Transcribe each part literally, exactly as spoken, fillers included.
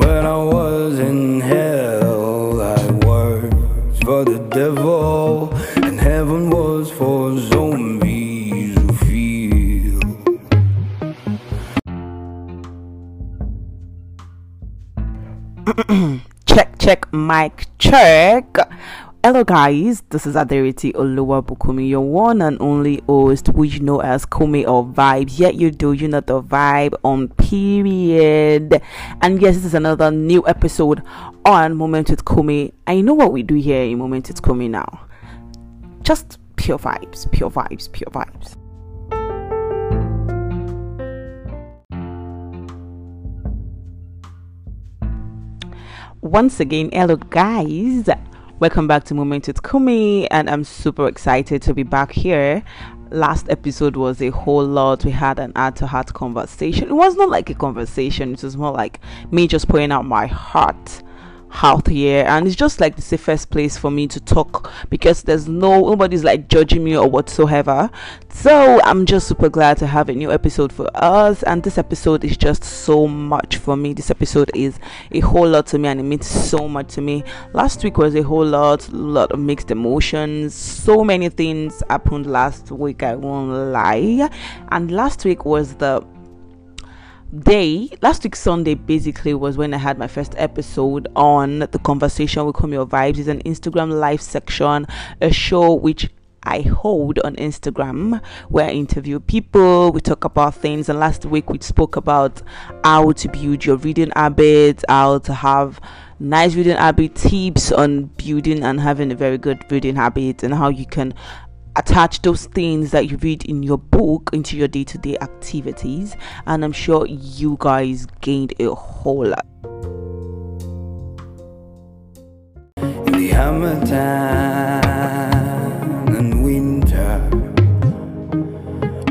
When I was in hell, I worked for the devil, and heaven was for zombies who feel. Check, check, mic, check. Hello guys, this is Aderitioluwa Bukumi, your one and only host, which you know as Kome or Vibes. Yet you do, you know the vibe on period. And yes, this is another new episode on Moment with Kome. I know what we do here in Moment with Kome now. Just pure vibes, pure vibes, pure vibes. Once again, hello guys. Welcome back to Moment with Kome, and I'm super excited to be back here. Last episode was a whole lot. We had an heart-to-heart conversation. It was not like a conversation. It was more like me just pouring out my heart out here, and it's just like the safest place for me to talk because there's no nobody's like judging me or whatsoever. So I'm just super glad to have a new episode for us, and this episode is just so much for me. This episode is a whole lot to me, and it means so much to me. Last week was a whole lot, lot of mixed emotions. So many things happened last week, I won't lie. And last week was the day last week Sunday basically was when I had my first episode on the Conversation with Home, Your Vibes. It's an Instagram live section, a show which I hold on Instagram where I interview people, we talk about things. And last week we spoke about how to build your reading habits, how to have nice reading habit tips on building and having a very good reading habit, and how you can attach those things that you read in your book into your day-to-day activities. And I'm sure you guys gained a whole lot. In the Hamilton and winter,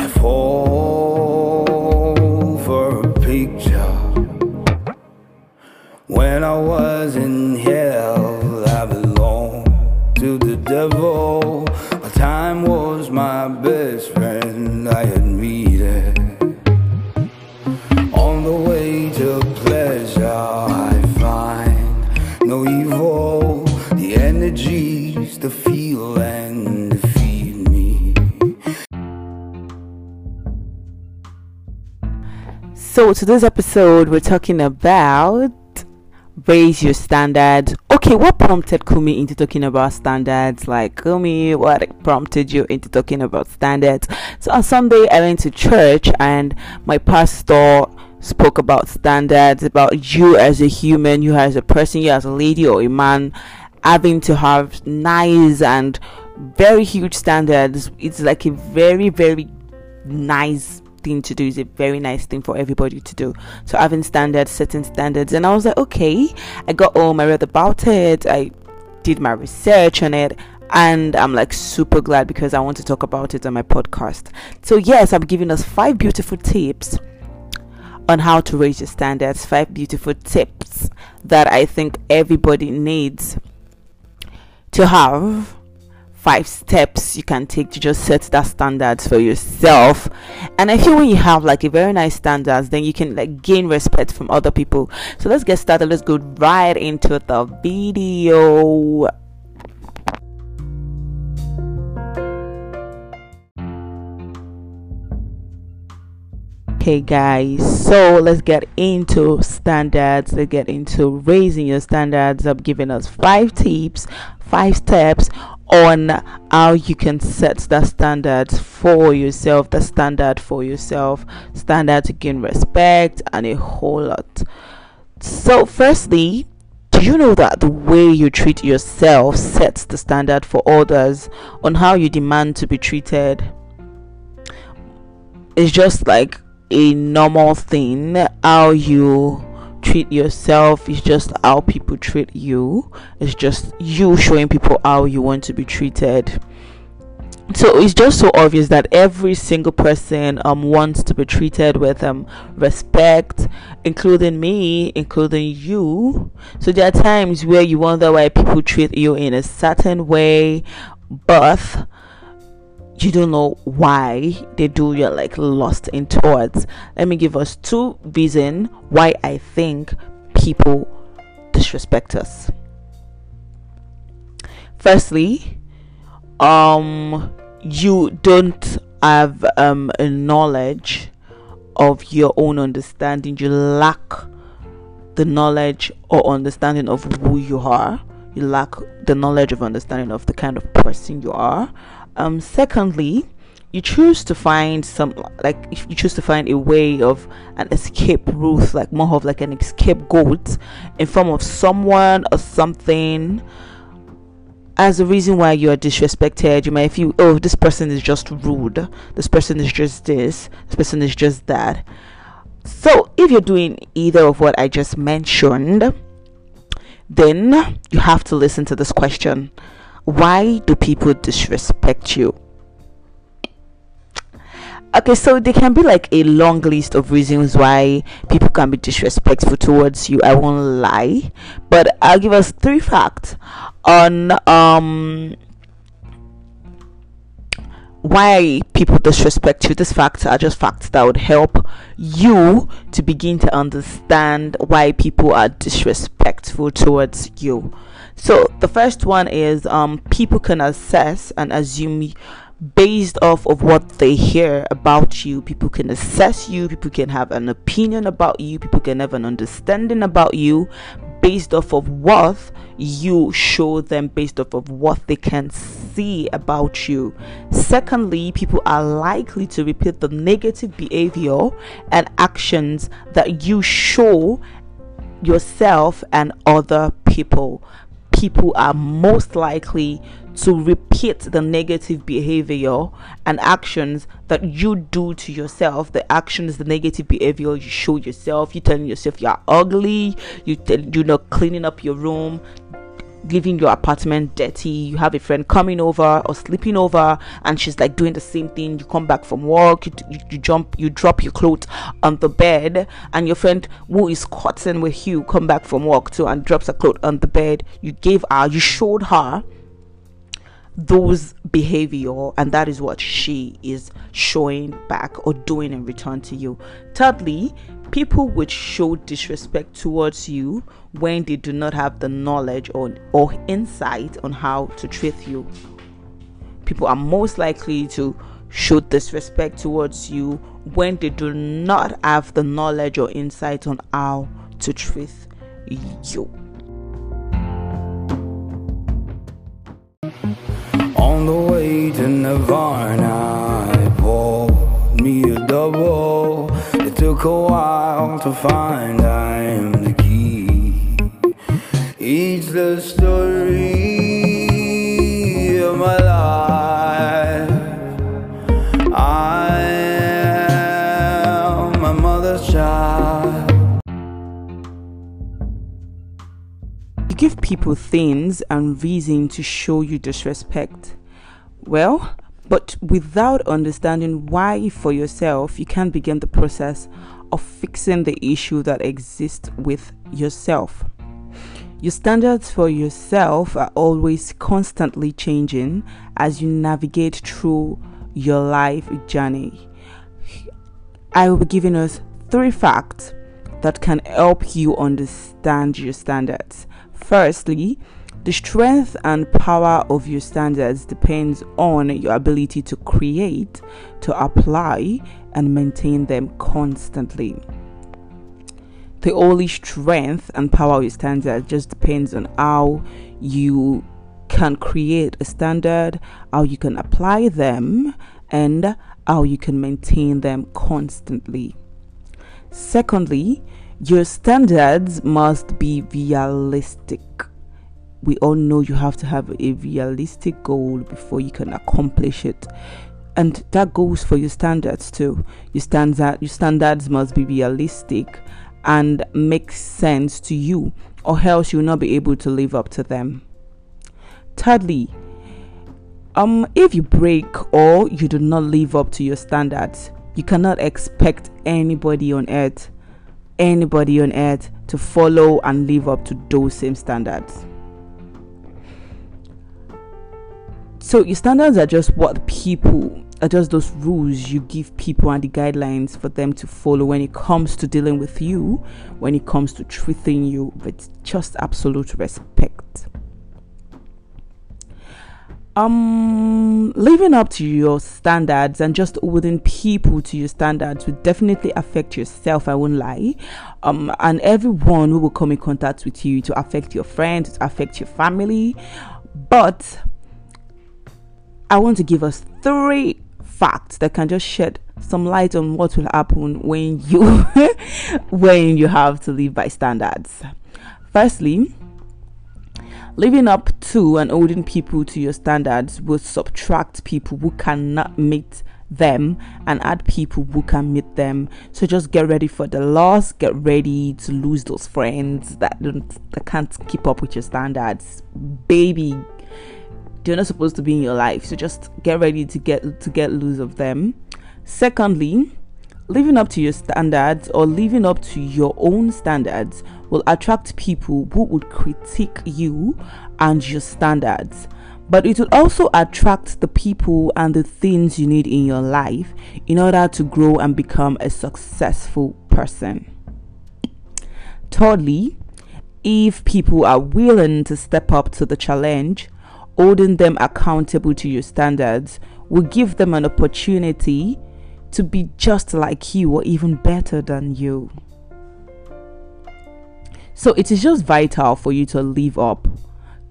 I fall for a picture. When I was in hell, I belonged to the devil. Time was my best friend, I admitted. On the way to pleasure, I find no evil. The energies to feel and feed me. So today's episode, we're talking about raise your standards. Okay, what prompted Kome into talking about standards? Like, Kome, what prompted you into talking about standards? So on Sunday, I went to church and my pastor spoke about standards, about you as a human, you as a person, you as a lady or a man, having to have nice and very huge standards. It's like a very, very nice thing to do. Is a very nice thing for everybody to do. So having standards, setting standards. And I was like, okay. I got home, I read about it, I did my research on it, and I'm like super glad because I want to talk about it on my podcast. So yes, I'm giving us five beautiful tips on how to raise your standards, five beautiful tips that I think everybody needs to have. Five steps you can take to just set that standards for yourself. And I feel when you have like a very nice standards, then you can like gain respect from other people. So let's get started. Let's go right into the video. Okay guys, so let's get into standards. Let's get into raising your standards. I've given us five tips, five steps on how you can set that standard for yourself, the standard for yourself, standard to gain respect, and a whole lot. So firstly, do you know that the way you treat yourself sets the standard for others on how you demand to be treated? It's just like a normal thing. How you treat yourself is just how people treat you. It's just you showing people how you want to be treated. So it's just so obvious that every single person um wants to be treated with um respect, including me, including you. So there are times where you wonder why people treat you in a certain way, but you don't know why they do. You're like lost in thoughts. Let me give us two reasons why I think people disrespect us. Firstly, um, you don't have um, a knowledge of your own understanding. You lack the knowledge or understanding of who you are. You lack the knowledge of understanding of the kind of person you are. Um, secondly, you choose to find some like if you choose to find a way of an escape route, like more of like an escape goat in form of someone or something as a reason why you are disrespected. You might feel, oh, this person is just rude, this person is just this, this person is just that. So if you're doing either of what I just mentioned, then you have to listen to this question: why do people disrespect you? Okay, so there can be like a long list of reasons why people can be disrespectful towards you. I won't lie, but I'll give us three facts on um why people disrespect you. These facts are just facts that would help you to begin to understand why people are disrespectful towards you. So the first one is um people can assess and assume based off of what they hear about you. People can assess you, people can have an opinion about you, people can have an understanding about you based off of what you show them, based off of what they can see about you. Secondly, people are likely to repeat the negative behavior and actions that you show yourself and other people. People are most likely to repeat the negative behavior and actions that you do to yourself. The actions, the negative behavior you show yourself, you telling yourself you're ugly, you tell, you know, cleaning up your room, leaving your apartment dirty, you have a friend coming over or sleeping over and she's like doing the same thing. You come back from work, you, you, you jump you drop your clothes on the bed, and your friend who is cutting with you come back from work too and drops her clothes on the bed. You gave her, you showed her those behavior, and that is what she is showing back or doing in return to you. Thirdly, people would show disrespect towards you when they do not have the knowledge or, or insight on how to treat you. People are most likely to show disrespect towards you when they do not have the knowledge or insight on how to treat you. On the way to Nirvana, I bought me a double. It took a while to find I am the key. It's the story of my life. I am my mother's child. You give people things and reason to show you disrespect. Well, but without understanding why for yourself, you can't begin the process of fixing the issue that exists with yourself. Your standards for yourself are always constantly changing as you navigate through your life journey. I will be giving us three facts that can help you understand your standards. Firstly, the strength and power of your standards depends on your ability to create, to apply, and maintain them constantly. The only strength and power of your standards just depends on how you can create a standard, how you can apply them, and how you can maintain them constantly. Secondly, your standards must be realistic. We all know you have to have a realistic goal before you can accomplish it. And that goes for your standards too. Your standard, your standards must be realistic and make sense to you, or else you'll not be able to live up to them. Thirdly, um, if you break or you do not live up to your standards, you cannot expect anybody on earth, anybody on earth to follow and live up to those same standards. So your standards are just what people are just those rules you give people and the guidelines for them to follow when it comes to dealing with you, when it comes to treating you with just absolute respect. Um, living up to your standards and just holding people to your standards will definitely affect yourself, I won't lie. Um, and everyone who will come in contact with you, to affect your friends, to affect your family. But I want to give us three facts that can just shed some light on what will happen when you when you have to live by standards. Firstly, living up to and holding people to your standards will subtract people who cannot meet them and add people who can meet them. So just get ready for the loss. Get ready to lose those friends that don't that can't keep up with your standards. Baby, they're not supposed to be in your life. So just get ready to get to get loose of them. Secondly, living up to your standards or living up to your own standards will attract people who would critique you and your standards. But it will also attract the people and the things you need in your life in order to grow and become a successful person. Thirdly, if people are willing to step up to the challenge, holding them accountable to your standards will give them an opportunity to be just like you or even better than you. So it is just vital for you to live up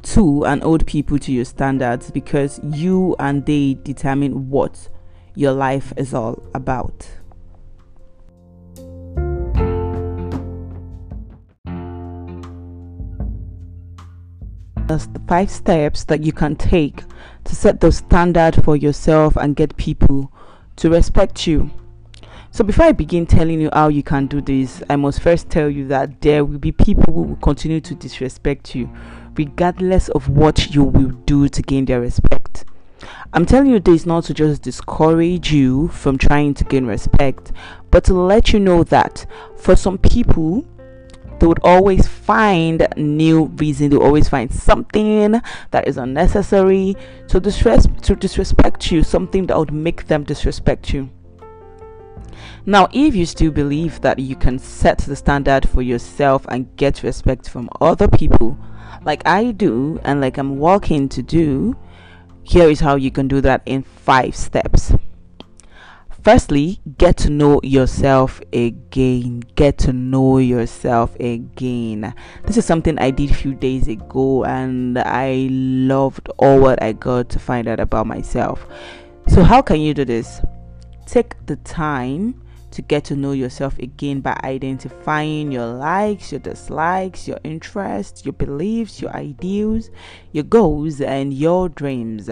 to and hold people to your standards, because you and they determine what your life is all about. That's the five steps that you can take to set the standard for yourself and get people to respect you. So before I begin telling you how you can do this, I must first tell you that there will be people who will continue to disrespect you regardless of what you will do to gain their respect. I'm telling you this not to just discourage you from trying to gain respect, but to let you know that for some people, they would always find new reason. They always find something that is unnecessary to, disres- to disrespect you, something that would make them disrespect you. Now, if you still believe that you can set the standard for yourself and get respect from other people, like I do and like I'm working to do, here is how you can do that in five steps. Firstly, get to know yourself again. Get to know yourself again. This is something I did a few days ago and I loved all what I got to find out about myself. So how can you do this? Take the time to get to know yourself again by identifying your likes, your dislikes, your interests, your beliefs, your ideals, your goals, and your dreams.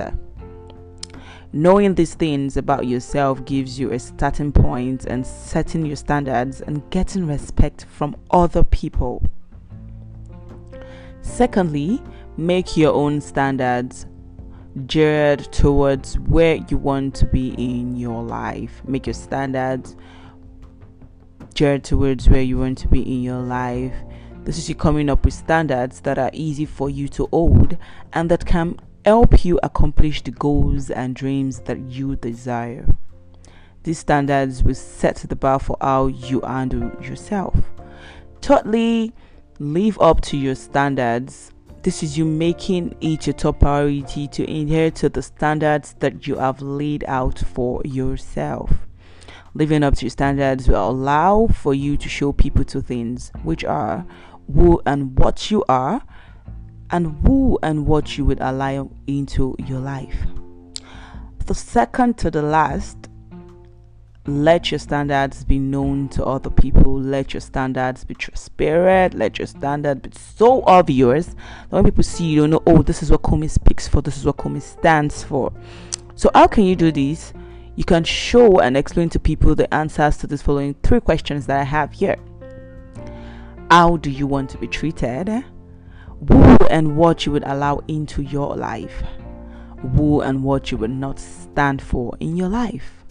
Knowing these things about yourself gives you a starting point and setting your standards and getting respect from other people. Secondly, make your own standards geared towards where you want to be in your life. Make your standards geared towards where you want to be in your life. This is you coming up with standards that are easy for you to hold and that can help you accomplish the goals and dreams that you desire. These standards will set the bar for how you handle yourself. Thirdly, live up to your standards. This is you making it your top priority to adhere to the standards that you have laid out for yourself. Living up to your standards will allow for you to show people two things, which are who and what you are, and who and what you would allow into your life. The second to the last, let your standards be known to other people. Let your standards be transparent. Let your standards be so obvious that when people see you, they know, oh, this is what Kome speaks for. This is what Kome stands for. So how can you do this? You can show and explain to people the answers to these following three questions that I have here. How do you want to be treated? Who and what you would allow into your life? Who and what you would not stand for in your life?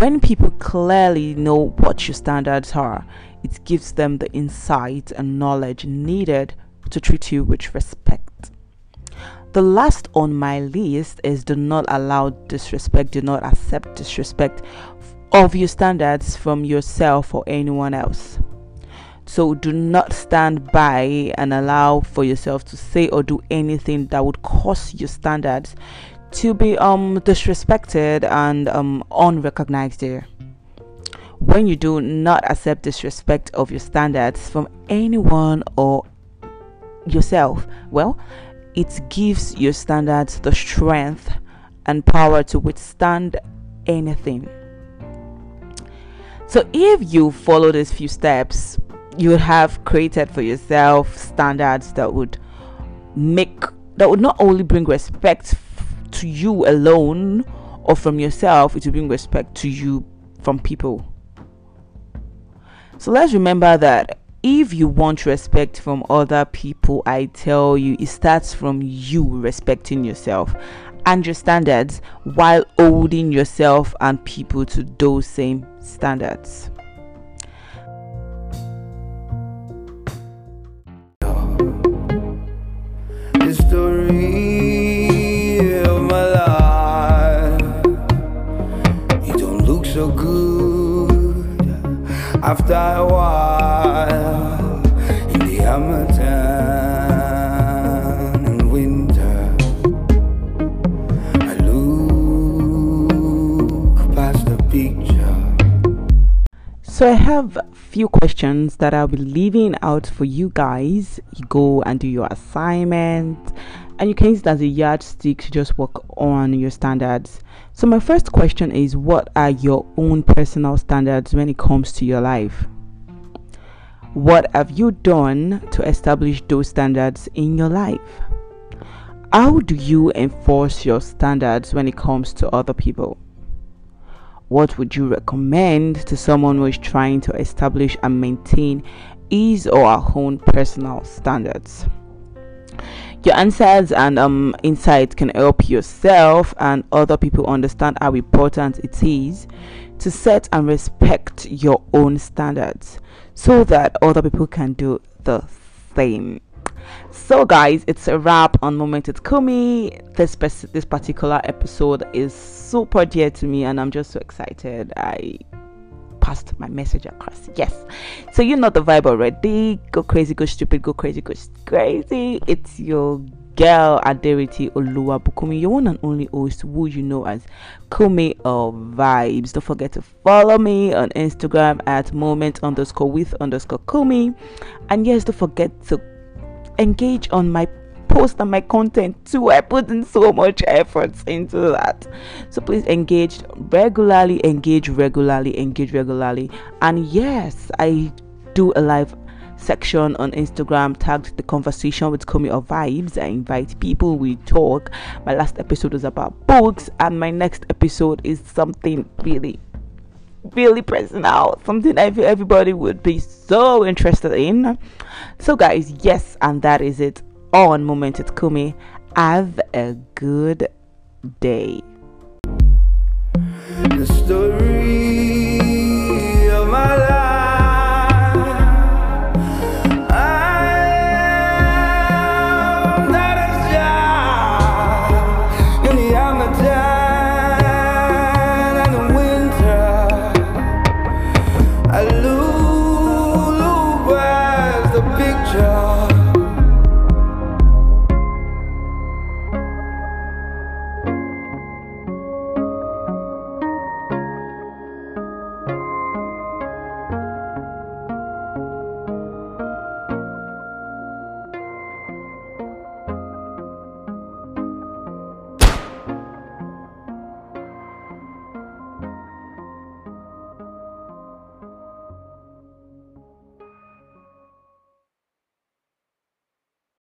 When people clearly know what your standards are, it gives them the insight and knowledge needed to treat you with respect. The last on my list is do not allow disrespect, do not accept disrespect of your standards from yourself or anyone else. So do not stand by and allow for yourself to say or do anything that would cause your standards to be um disrespected and um unrecognized there. When you do not accept disrespect of your standards from anyone or yourself, well, it gives your standards the strength and power to withstand anything. So if you follow these few steps, you would have created for yourself standards that would make that would not only bring respect to you alone or from yourself, it will bring respect to you from people. So let's remember that if you want respect from other people, I tell you, it starts from you respecting yourself and your standards while holding yourself and people to those same standards. The story of my life, it don't look so good after a while in the Amazon and winter. I look past the picture. So I have a few questions that I'll be leaving out for you guys. You go and do your assignment, and you can use it as a yardstick to just work on your standards. So my first question is, what are your own personal standards when it comes to your life? What have you done to establish those standards in your life? How do you enforce your standards when it comes to other people? What would you recommend to someone who is trying to establish and maintain his or her own personal standards? Your answers and um, insights can help yourself and other people understand how important it is to set and respect your own standards so that other people can do the same. So guys, it's a wrap on Moment with Kome. This this particular episode is super dear to me, and I'm just so excited I passed my message across. Yes, so you know the vibe already. Go crazy, go stupid, go crazy, go crazy. It's your girl Aderitioluwa Bukumi, your one and only host, who you know as Kome of Vibes. Don't forget to follow me on Instagram at moment underscore with underscore Kome, and yes, don't forget to engage on my post and my content too. I put in so much efforts into that, so please engage regularly, engage regularly, engage regularly. And yes, I do a live section on Instagram tagged The Conversation with Kome of Vibes. I invite people, we talk. My last episode was about books, and my next episode is something really really personal, something I feel everybody would be so interested in. So guys, yes, and that is it on Moment with Kome. Have a good day. The story